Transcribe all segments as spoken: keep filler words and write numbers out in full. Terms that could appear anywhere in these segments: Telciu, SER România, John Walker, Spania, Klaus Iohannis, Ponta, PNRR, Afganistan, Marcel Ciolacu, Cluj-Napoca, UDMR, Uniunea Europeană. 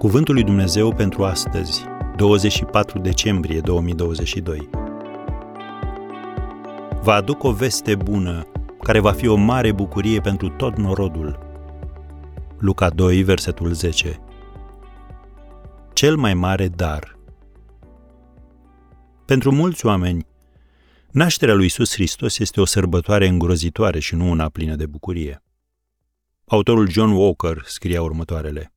Cuvântul lui Dumnezeu pentru astăzi, douăzeci și patru decembrie două mii douăzeci și doi. Vă aduc o veste bună, care va fi o mare bucurie pentru tot norodul. Luca doi, versetul zece. Cel mai mare dar. Pentru mulți oameni, nașterea lui Iisus Hristos este o sărbătoare îngrozitoare și nu una plină de bucurie. Autorul John Walker scria următoarele.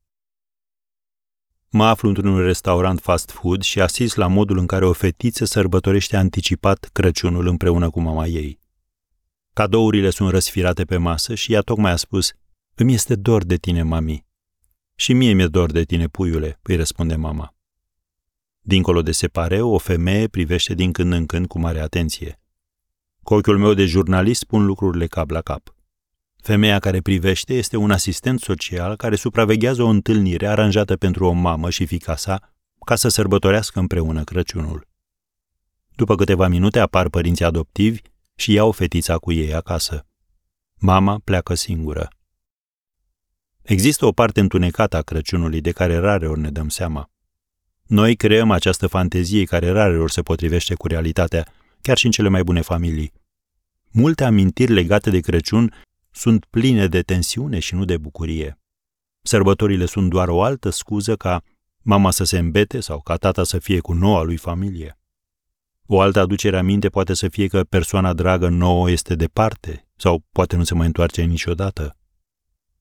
Mă aflu într-un restaurant fast food și asist la modul în care o fetiță sărbătorește anticipat Crăciunul împreună cu mama ei. Cadourile sunt răsfirate pe masă și ea tocmai a spus, „Îmi este dor de tine, mami.” „Și mie mi-e dor de tine, puiule,” îi răspunde mama. Dincolo de separeu, o femeie privește din când în când cu mare atenție. Cu ochiul meu de jurnalist pun lucrurile cap la cap. Femeia care privește este un asistent social care supraveghează o întâlnire aranjată pentru o mamă și fiica sa ca să sărbătorească împreună Crăciunul. După câteva minute apar părinții adoptivi și iau fetița cu ei acasă. Mama pleacă singură. Există o parte întunecată a Crăciunului de care rareori ne dăm seama. Noi creăm această fantezie care rareori se potrivește cu realitatea, chiar și în cele mai bune familii. Multe amintiri legate de Crăciun sunt pline de tensiune și nu de bucurie. Sărbătorile sunt doar o altă scuză ca mama să se îmbete sau ca tata să fie cu noua lui familie. O altă aducere aminte poate să fie că persoana dragă nouă este departe sau poate nu se mai întoarce niciodată.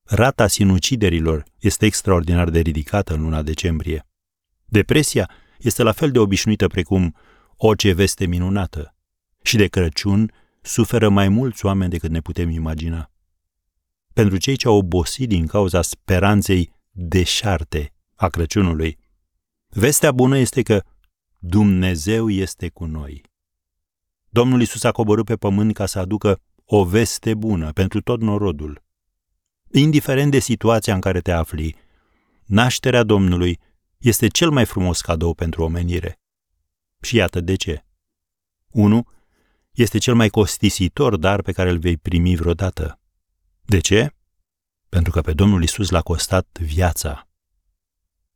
Rata sinuciderilor este extraordinar de ridicată în luna decembrie. Depresia este la fel de obișnuită precum „O, ce veste minunată!” și de Crăciun suferă mai mulți oameni decât ne putem imagina. Pentru cei ce au obosit din cauza speranței deșarte a Crăciunului, vestea bună este că Dumnezeu este cu noi. Domnul Iisus a coborât pe pământ ca să aducă o veste bună pentru tot norodul. Indiferent de situația în care te afli, nașterea Domnului este cel mai frumos cadou pentru omenire. Și iată de ce. unu. Este cel mai costisitor dar pe care îl vei primi vreodată. De ce? Pentru că pe Domnul Iisus l-a costat viața.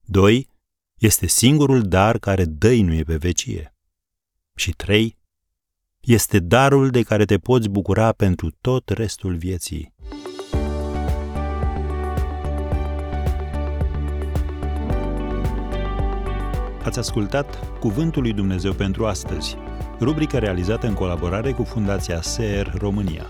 doi. Este singurul dar care dăinuie pe vecie. Și trei. Este darul de care te poți bucura pentru tot restul vieții. Ați ascultat Cuvântul lui Dumnezeu pentru astăzi, rubrica realizată în colaborare cu Fundația S E R România.